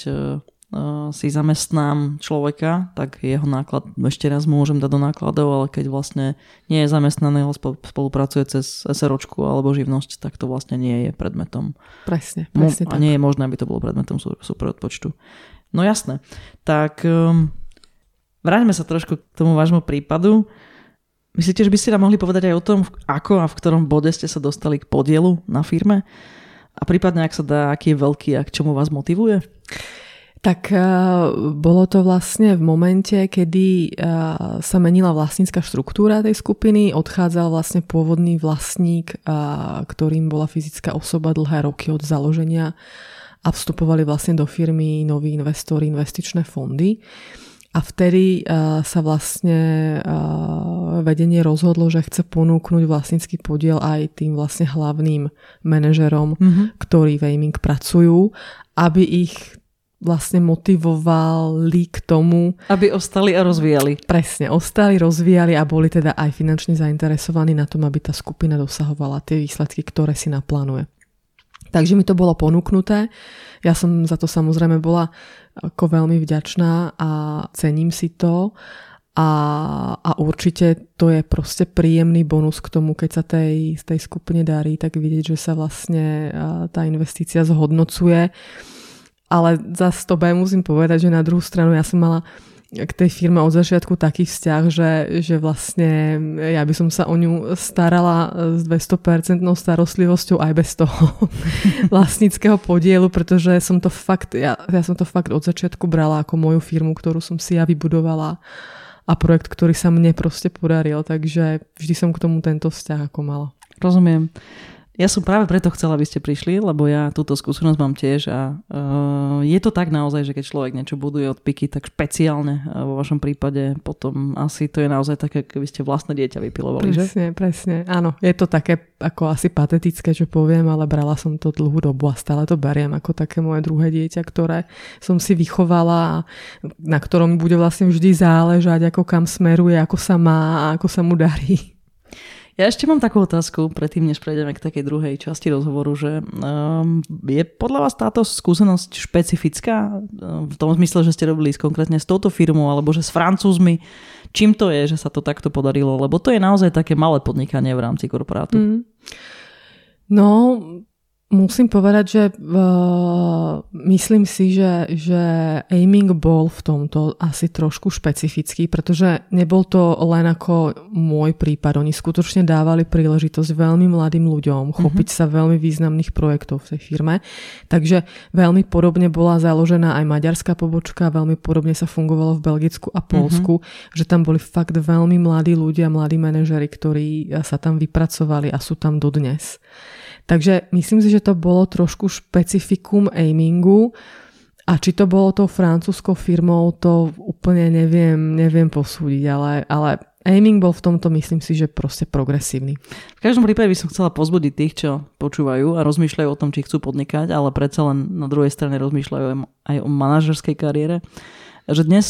si zamestnám človeka, tak jeho náklad ešte raz môžem dať do nákladov, ale keď vlastne nie je zamestnaný, spolupracuje cez SROčku alebo živnosť, tak to vlastne nie je predmetom. Presne tak. A nie je možné, aby to bolo predmetom superodpočtu. No jasné. Tak vráťme sa trošku k tomu vášmu prípadu. Myslíte, že by ste nám mohli povedať aj o tom, ako a v ktorom bode ste sa dostali k podielu na firme? A prípadne, ak sa dá, aký je veľký a k čomu vás motivuje? Tak bolo to vlastne v momente, kedy sa menila vlastnícka štruktúra tej skupiny, odchádzal vlastne pôvodný vlastník, ktorým bola fyzická osoba dlhé roky od založenia a vstupovali vlastne do firmy noví investori, investičné fondy. A vtedy sa vlastne vedenie rozhodlo, že chce ponúknuť vlastnícky podiel aj tým vlastne hlavným manažerom, ktorí v Ayming pracujú, aby ich vlastne motivovali k tomu, aby ostali a rozvíjali. Presne, ostali, rozvíjali a boli teda aj finančne zainteresovaní na tom, aby tá skupina dosahovala tie výsledky, ktoré si naplánuje. Takže mi to bolo ponúknuté. Ja som za to samozrejme bola ako veľmi vďačná a cením si to. A určite to je proste príjemný bonus k tomu, keď sa tej skupine darí, tak vidieť, že sa vlastne tá investícia zhodnocuje. Ale zase to musím povedať, že na druhú stranu ja som mala k tej firme od začiatku taký vzťah, že vlastne ja by som sa o ňu starala s 200% starostlivosťou aj bez toho vlastníckeho podielu, pretože som to fakt, ja som to fakt od začiatku brala ako moju firmu, ktorú som si ja vybudovala a projekt, ktorý sa mne proste podaril, takže vždy som k tomu tento vzťah ako mala. Rozumiem. Ja som práve preto chcela, aby ste prišli, lebo ja túto skúsenosť mám tiež a je to tak naozaj, že keď človek niečo buduje od piky, tak špeciálne vo vašom prípade potom asi to je naozaj také, keby ste vlastné dieťa vypilovali, že? Presne. Áno, je to také ako asi patetické, čo poviem, ale brala som to dlhú dobu a stále to beriem ako také moje druhé dieťa, ktoré som si vychovala a na ktorom bude vlastne vždy záležať, ako kam smeruje, ako sa má a ako sa mu darí. Ja ešte mám takú otázku, predtým než prejdeme k takej druhej časti rozhovoru, že je podľa vás táto skúsenosť špecifická? V tom zmysle, že ste robili konkrétne s touto firmou alebo že s Francúzmi. Čím to je, že sa to takto podarilo? Lebo to je naozaj také malé podnikanie v rámci korporátu. No, musím povedať, že myslím si, že Ayming bol v tomto asi trošku špecifický, pretože nebol to len ako môj prípad. Oni skutočne dávali príležitosť veľmi mladým ľuďom chopiť sa veľmi významných projektov v tej firme. Takže veľmi podobne bola založená aj maďarská pobočka, veľmi podobne sa fungovalo v Belgicku a Poľsku, že tam boli fakt veľmi mladí ľudia, mladí manažeri, ktorí sa tam vypracovali a sú tam dodnes. Takže myslím si, že to bolo trošku špecifikum Aymingu a či to bolo tou francúzskou firmou, to úplne neviem posúdiť, ale Ayming bol v tomto, myslím si, že proste progresívny. V každom prípade by som chcela pozbudiť tých, čo počúvajú a rozmýšľajú o tom, či chcú podnikať, ale predsa len na druhej strane rozmýšľajú aj o manažerskej kariére. Že dnes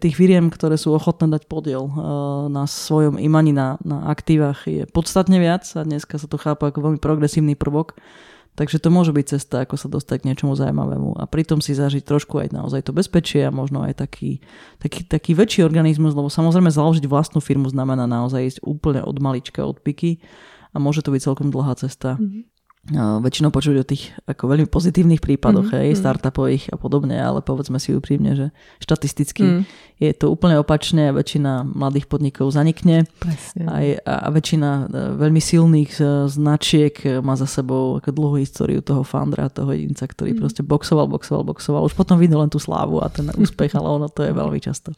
tých firiem, ktoré sú ochotné dať podiel na svojom imaní na aktívach je podstatne viac a dneska sa to chápe ako veľmi progresívny prvok. Takže to môže byť cesta, ako sa dostať k niečomu zaujímavému a pritom si zažiť trošku aj naozaj to bezpečie a možno aj taký väčší organizmus, lebo samozrejme založiť vlastnú firmu znamená naozaj ísť úplne od malička, od piky a môže to byť celkom dlhá cesta. Väčšinou počuť o tých ako veľmi pozitívnych prípadoch, startupových a podobne, ale povedzme si úprimne, že štatisticky je to úplne opačne a väčšina mladých podnikov zanikne. A väčšina veľmi silných značiek má za sebou ako dlhú históriu toho foundera, toho jedinca, ktorý proste boxoval. Už potom vidno len tú slávu a ten úspech, ale ono to je veľmi často.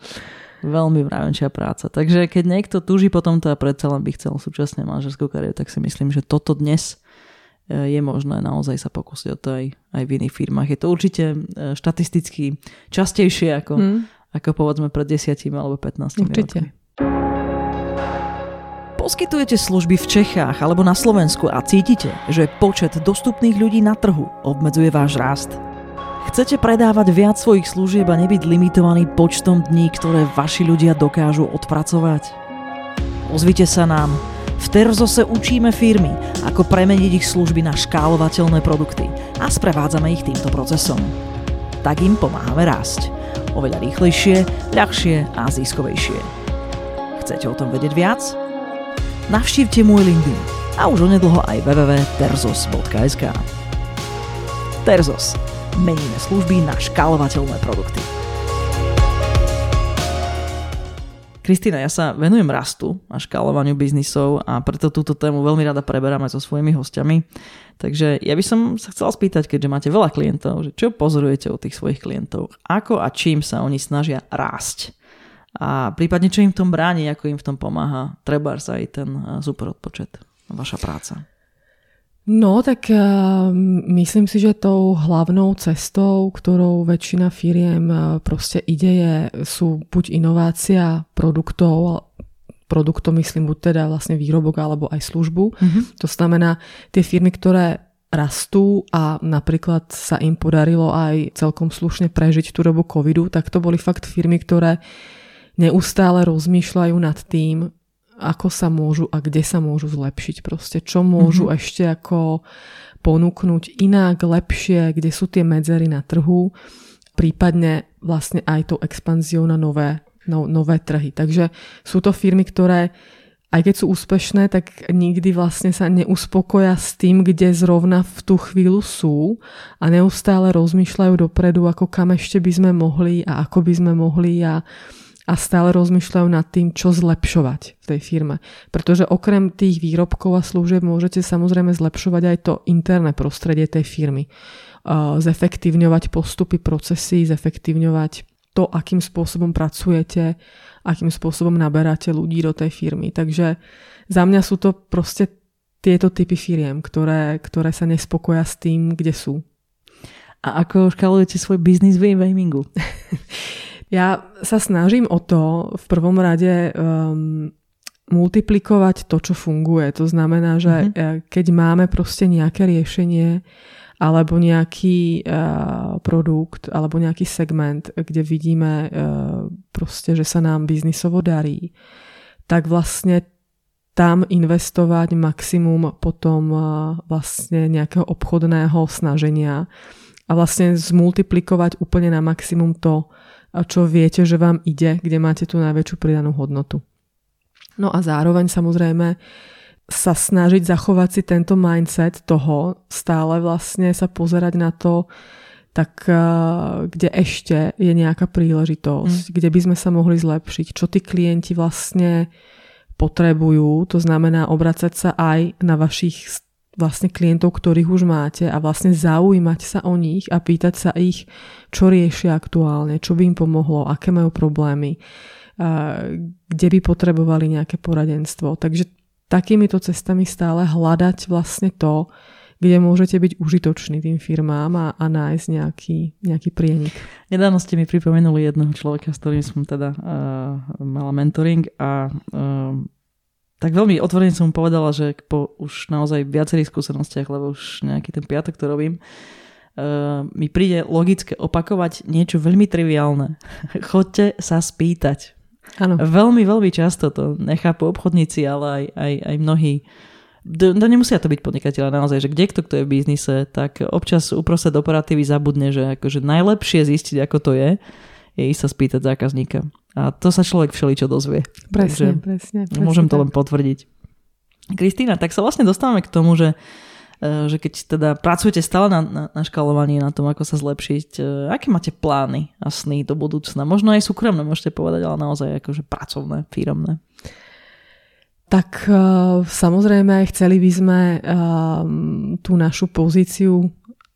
Veľmi mravenčia práca. Takže keď niekto túži po tomto a predsa len by chcel súčasne manažerskú kariéru, tak si myslím, že toto dnes je možné naozaj sa pokúsiť o to aj v iných firmách. Je to určite štatisticky častejšie ako povedzme pred 10 alebo 15 rokmi. Poskytujete služby v Čechách alebo na Slovensku a cítite, že počet dostupných ľudí na trhu obmedzuje váš rast? Chcete predávať viac svojich služieb a nebyť limitovaný počtom dní, ktoré vaši ľudia dokážu odpracovať? Ozvite sa nám. V Terzose učíme firmy, ako premeniť ich služby na škálovateľné produkty a sprevádzame ich týmto procesom. tak im pomáhame rásť. Oveľa rýchlejšie, ľahšie a získovejšie. Chcete o tom vedieť viac? Navštívte môj LinkedIn a už onedlho aj www.terzos.sk. Terzos. Meníme služby na škálovateľné produkty. Kristína, ja sa venujem rastu a škálovaniu biznisov a preto túto tému veľmi rada preberám aj so svojimi hostiami. Takže ja by som sa chcela spýtať, keďže máte veľa klientov, že čo pozorujete u tých svojich klientov? Ako a čím sa oni snažia rásť? A prípadne, čo im v tom bráni, ako im v tom pomáha? Trebárs aj ten super odpočet, vaša práca. No, tak myslím si, že tou hlavnou cestou, ktorou väčšina firiem proste ide, sú buď inovácia produktov, myslím buď teda vlastne výrobok alebo aj službu. Mm-hmm. To znamená tie firmy, ktoré rastú a napríklad sa im podarilo aj celkom slušne prežiť tú dobu covidu, tak to boli fakt firmy, ktoré neustále rozmýšľajú nad tým, ako sa môžu a kde sa môžu zlepšiť proste, čo môžu ešte ako ponúknuť inak, lepšie, kde sú tie medzery na trhu, prípadne vlastne aj tou expanziou na nové trhy. Takže sú to firmy, ktoré aj keď sú úspešné, tak nikdy vlastne sa neuspokoja s tým, kde zrovna v tú chvíľu sú a neustále rozmýšľajú dopredu, ako kam ešte by sme mohli a ako by sme mohli a stále rozmýšľajú nad tým, čo zlepšovať v tej firme. Pretože okrem tých výrobkov a služieb môžete samozrejme zlepšovať aj to interné prostredie tej firmy. Zefektívňovať postupy, procesy, zefektívňovať to, akým spôsobom pracujete, akým spôsobom naberáte ľudí do tej firmy. Takže za mňa sú to proste tieto typy firiem, ktoré sa nespokoja s tým, kde sú. A ako škálujete svoj biznis v Aimingu? Ja sa snažím o to v prvom rade multiplikovať to, čo funguje. To znamená, že keď máme proste nejaké riešenie alebo nejaký produkt alebo nejaký segment, kde vidíme proste, že sa nám biznisovo darí, tak vlastne tam investovať maximum potom vlastne nejakého obchodného snaženia a vlastne zmultiplikovať úplne na maximum to, čo viete, že vám ide, kde máte tú najväčšiu pridanú hodnotu. No a zároveň samozrejme sa snažiť zachovať si tento mindset toho, stále vlastne sa pozerať na to, tak kde ešte je nejaká príležitosť, kde by sme sa mohli zlepšiť, čo tí klienti vlastne potrebujú, to znamená obracať sa aj na vašich vlastne klientov, ktorých už máte a vlastne zaujímať sa o nich a pýtať sa ich, čo riešia aktuálne, čo by im pomohlo, aké majú problémy, kde by potrebovali nejaké poradenstvo. Takže takýmito cestami stále hľadať vlastne to, kde môžete byť užitoční tým firmám a nájsť nejaký prienik. Nedávno ste mi pripomenuli jedného človeka, s ktorým som teda mala mentoring a tak veľmi otvorene som mu povedala, že po už naozaj viacerých skúsenostiach, lebo už nejaký ten piatok to robím, mi príde logické opakovať niečo veľmi triviálne. Choďte sa spýtať. Áno. Veľmi, veľmi často to nechápu obchodníci, ale aj mnohí. Nemusia to byť podnikatelia naozaj, že kdekto, kto je v biznise, tak občas uprostred operatívy zabudne, že akože najlepšie zistiť, ako to je ísť sa spýtať zákazníka. A to sa človek všeličo dozvie. Presne. Môžem to len potvrdiť. Kristína, tak sa vlastne dostávame k tomu, že keď teda pracujete stále na škalovaní, na tom, ako sa zlepšiť, aké máte plány a sny do budúcna? Možno aj súkromné môžete povedať, ale naozaj akože pracovné, firemné. Tak samozrejme chceli by sme tú našu pozíciu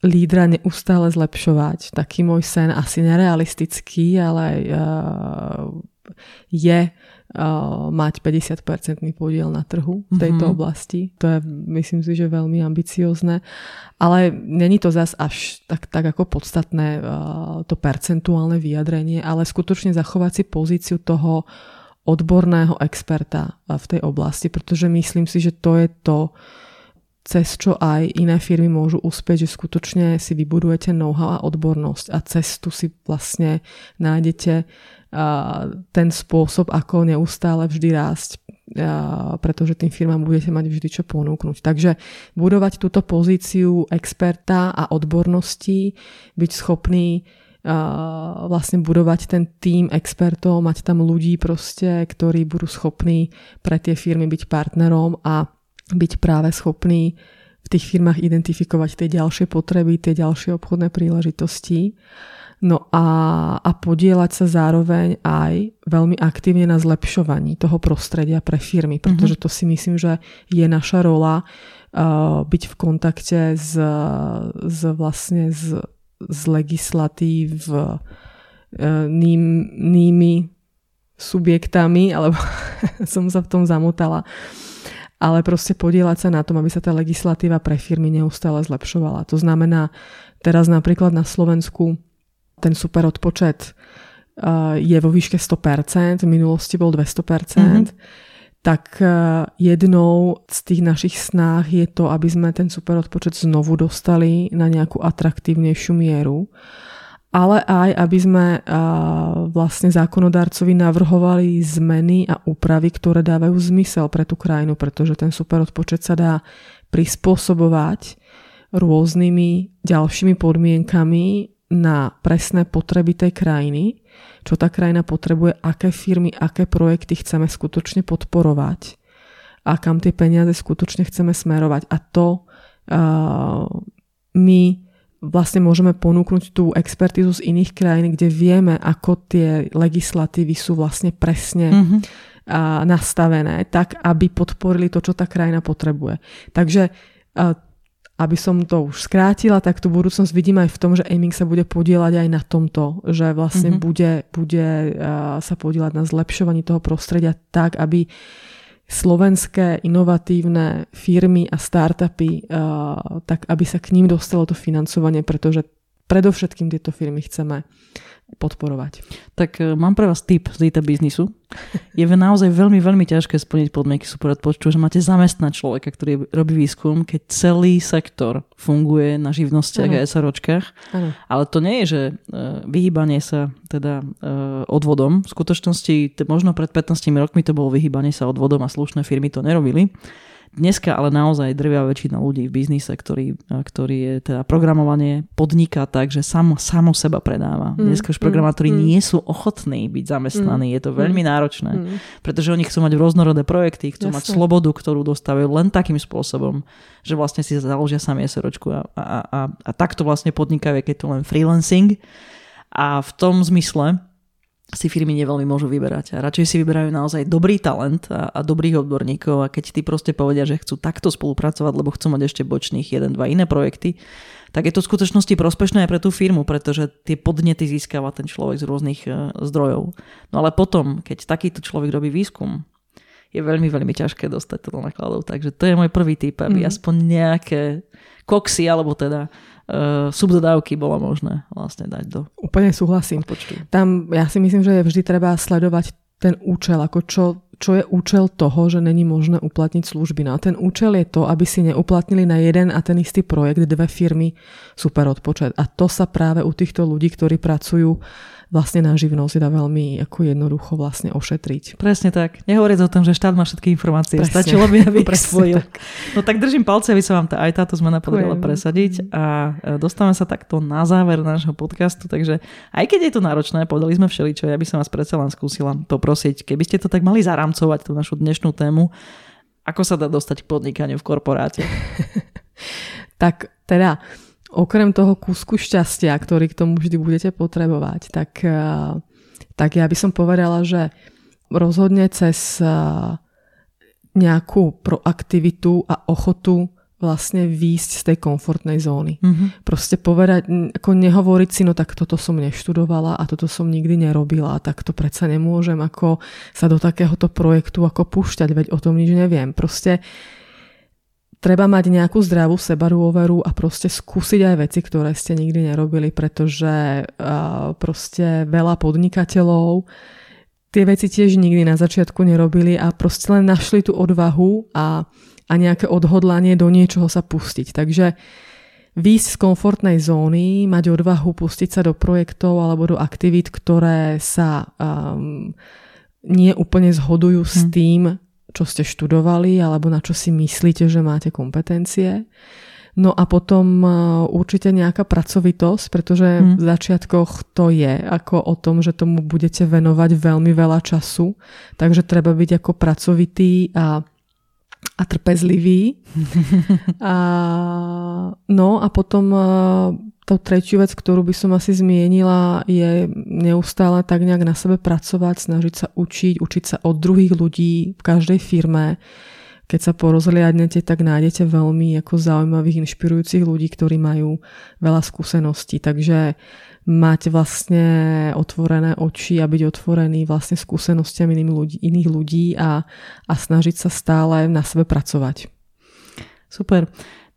lídra neustále zlepšovať. Taký môj sen, asi nerealistický, ale je mať 50% podiel na trhu v tejto oblasti. To je, myslím si, že veľmi ambiciozne. Ale není to zas až tak ako podstatné to percentuálne vyjadrenie, ale skutočne zachovať si pozíciu toho odborného experta v tej oblasti, pretože myslím si, že to je to, cez čo aj iné firmy môžu uspieť, že skutočne si vybudujete know-how a odbornosť a cestu si vlastne nájdete ten spôsob, ako neustále vždy rásť, pretože tým firmám budete mať vždy čo ponúknuť. Takže budovať túto pozíciu experta a odbornosti, byť schopný vlastne budovať ten tím expertov, mať tam ľudí proste, ktorí budú schopní pre tie firmy byť partnerom a byť práve schopní v tých firmách identifikovať tie ďalšie potreby, tie ďalšie obchodné príležitosti. No a podieľať sa zároveň aj veľmi aktívne na zlepšovaní toho prostredia pre firmy, pretože to si myslím, že je naša rola byť v kontakte s legislatívnymi subjektami, alebo som sa v tom zamotala, ale proste podieľať sa na tom, aby sa tá legislatíva pre firmy neustále zlepšovala. To znamená, teraz napríklad na Slovensku ten super odpočet je vo výške 100%, v minulosti bol 200%, tak jednou z tých našich snách je to, aby sme ten super odpočet znovu dostali na nejakú atraktívnejšiu mieru, ale aj aby sme vlastne zákonodarcovi navrhovali zmeny a úpravy, ktoré dávajú zmysel pre tú krajinu, pretože ten super odpočet sa dá prispôsobovať rôznymi ďalšími podmienkami na presné potreby tej krajiny, čo tá krajina potrebuje, aké firmy, aké projekty chceme skutočne podporovať a kam tie peniaze skutočne chceme smerovať. A to my vlastne môžeme ponúknuť tú expertízu z iných krajín, kde vieme, ako tie legislatívy sú vlastne presne nastavené, tak aby podporili to, čo tá krajina potrebuje. Takže aby som to už skrátila, tak tú budúcnosť vidím aj v tom, že Ayming sa bude podieľať aj na tomto, že vlastne bude sa podieľať na zlepšovaní toho prostredia tak, aby slovenské inovatívne firmy a startupy, tak aby sa k ním dostalo to financovanie, pretože predovšetkým tieto firmy chceme podporovať. Tak mám pre vás tip z data biznisu. Je naozaj veľmi, veľmi ťažké splniť podmienky super odpočtu, že máte zamestnať človeka, ktorý robí výskum, keď celý sektor funguje na živnostiach a SROčkách. Ano. Ale to nie je, že vyhýbanie sa teda odvodom. V skutočnosti možno pred 15 rokmi to bolo vyhýbanie sa odvodom a slušné firmy to nerobili. Dneska ale naozaj drvia väčšina ľudí v biznise, ktorý je teda programovanie, podniká tak, že samo seba predáva. Dneska už programátori nie sú ochotní byť zamestnaní. Je to veľmi náročné, pretože oni chcú mať rôznorodé projekty, chcú mať slobodu, ktorú dostávajú len takým spôsobom, že vlastne si založia sami SROčku a takto vlastne podnikajú, keď to len freelancing. A v tom zmysle si firmy neveľmi môžu vyberať. A radšej si vyberajú naozaj dobrý talent a dobrých odborníkov, a keď tí proste povedia, že chcú takto spolupracovať, lebo chcú mať ešte bočných 1-2 iné projekty, tak je to v skutočnosti prospešné aj pre tú firmu, pretože tie podnety získava ten človek z rôznych zdrojov. No ale potom, keď takýto človek robí výskum, je veľmi, veľmi ťažké dostať to do nákladov. Takže to je môj prvý tip, aby aspoň nejaké koksy, alebo teda subdodávky bolo možné vlastne dať do... Úplne súhlasím. Odpočtu. Tam ja si myslím, že je vždy treba sledovať ten účel, ako čo je účel toho, že není možné uplatniť služby. No a ten účel je to, aby si neuplatnili na jeden a ten istý projekt dve firmy super odpočet. A to sa práve u týchto ľudí, ktorí pracujú vlastne na živnosť, dá veľmi ako jednoducho vlastne ošetriť. Presne tak. Nehovoriac o tom, že štát má všetky informácie. Presne. Stačilo by, aby ich svojil. No tak držím palce, aby sa vám aj táto zmena podarila presadiť. A dostávame sa takto na záver nášho podcastu. Takže aj keď je to náročné, podali sme všeličo, ja by som vás predsa len skúsila poprosiť, keby ste to tak mali za rámcovať tú našu dnešnú tému. Ako sa dá dostať k podnikaniu v korporáte? Tak teda, okrem toho kúsku šťastia, ktorý k tomu vždy budete potrebovať, tak ja by som povedala, že rozhodne cez nejakú proaktivitu a ochotu vlastne výjsť z tej komfortnej zóny. Proste povedať, ako nehovoriť si, no tak toto som neštudovala a toto som nikdy nerobila, tak to predsa nemôžem ako sa do takéhoto projektu ako púšťať, veď o tom nič neviem. Proste treba mať nejakú zdravú sebadôveru a proste skúsiť aj veci, ktoré ste nikdy nerobili, pretože proste veľa podnikateľov tie veci tiež nikdy na začiatku nerobili a proste len našli tú odvahu a nejaké odhodlanie do niečoho sa pustiť. Takže výjsť z komfortnej zóny, mať odvahu pustiť sa do projektov alebo do aktivít, ktoré sa nie úplne zhodujú s tým, čo ste študovali alebo na čo si myslíte, že máte kompetencie. No a potom určite nejaká pracovitosť, pretože v začiatkoch to je ako o tom, že tomu budete venovať veľmi veľa času, takže treba byť ako pracovitý a trpezlivý. No a potom tá tretiu vec, ktorú by som asi zmienila, je neustále tak nejak na sebe pracovať, snažiť sa učiť sa od druhých ľudí v každej firme. Keď sa porozhliadnete, tak nájdete veľmi ako zaujímavých, inšpirujúcich ľudí, ktorí majú veľa skúseností. Takže mať vlastne otvorené oči a byť otvorený vlastne skúsenostiam iných ľudí a snažiť sa stále na sebe pracovať. Super.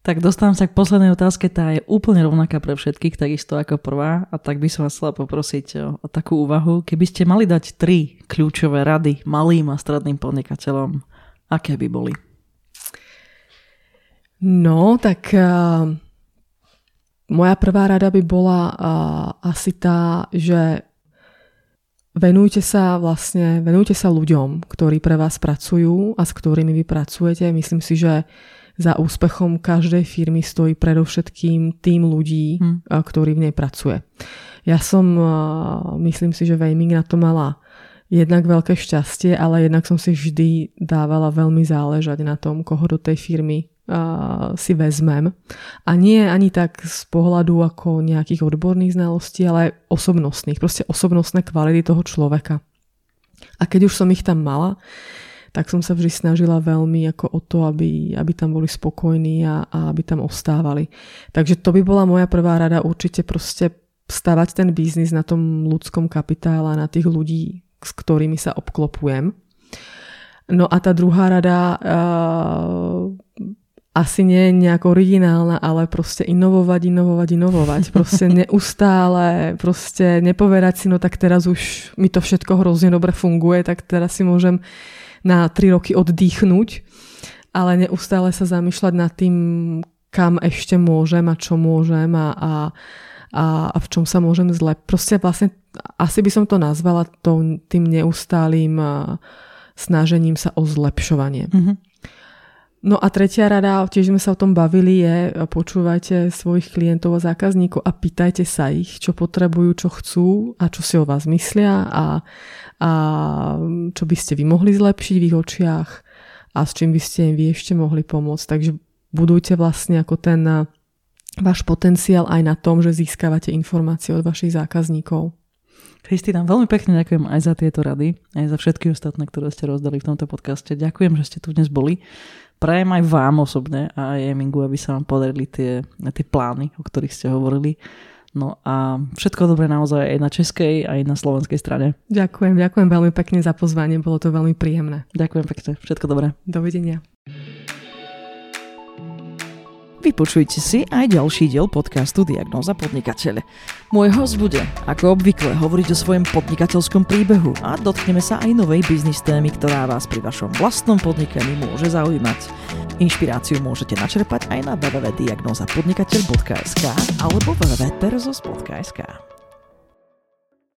Tak dostávam sa k poslednej otázke, tá je úplne rovnaká pre všetkých, takisto ako prvá, a tak by som vás chcela poprosiť o takú úvahu. Keby ste mali dať 3 kľúčové rady malým a stredným podnikateľom, aké by boli? No, tak moja prvá rada by bola asi tá, že venujte sa ľuďom, ktorí pre vás pracujú a s ktorými vy pracujete. Myslím si, že za úspechom každej firmy stojí predovšetkým tým ľudí, ktorí v nej pracuje. Ja som, myslím si, že Ayming na to mala jednak veľké šťastie, ale jednak som si vždy dávala veľmi záležať na tom, koho do tej firmy si vezmem. A nie ani tak z pohľadu ako nejakých odborných znalostí, ale aj osobnostných. Proste osobnostné kvality toho človeka. A keď už som ich tam mala, tak som sa vždy snažila veľmi ako o to, aby tam boli spokojní a aby tam ostávali. Takže to by bola moja prvá rada, určite proste stavať ten biznis na tom ľudskom kapitále, na tých ľudí, s ktorými sa obklopujem. No a tá druhá rada asi nie je nejak originálna, ale proste inovovať. Proste neustále, proste nepovedať si, no tak teraz už mi to všetko hrozne dobre funguje, tak teraz si môžem na 3 roky oddychnúť, ale neustále sa zamýšľať nad tým, kam ešte môžem a čo môžem a v čom sa môžem zlepšiť. Proste vlastne asi by som to nazvala tým neustálým snažením sa o zlepšovanie. Mm-hmm. No a tretia rada, tiež sme sa o tom bavili, je počúvajte svojich klientov a zákazníkov a pýtajte sa ich, čo potrebujú, čo chcú a čo si o vás myslia a čo by ste vy mohli zlepšiť v ich očiach a s čím by ste im vy ešte mohli pomôcť. Takže budujte vlastne ako ten váš potenciál aj na tom, že získavate informácie od vašich zákazníkov. Kristína, veľmi pekne ďakujem aj za tieto rady, aj za všetky ostatné, ktoré ste rozdali v tomto podcaste. Ďakujem, že ste tu dnes boli. Prajem aj vám osobne a aj Aymingu, aby sa vám podarili tie plány, o ktorých ste hovorili. No a všetko dobré naozaj aj na českej, aj na slovenskej strane. Ďakujem veľmi pekne za pozvanie, bolo to veľmi príjemné. Ďakujem pekne, všetko dobré. Dovidenia. Vypočujte si aj ďalší diel podcastu Diagnóza Podnikateľ. Môj host bude, ako obvykle, hovoriť o svojom podnikateľskom príbehu a dotkneme sa aj novej biznis témy, ktorá vás pri vašom vlastnom podnikaní môže zaujímať. Inšpiráciu môžete načerpať aj na www.diagnozapodnikateľ.sk alebo www.terzos.sk.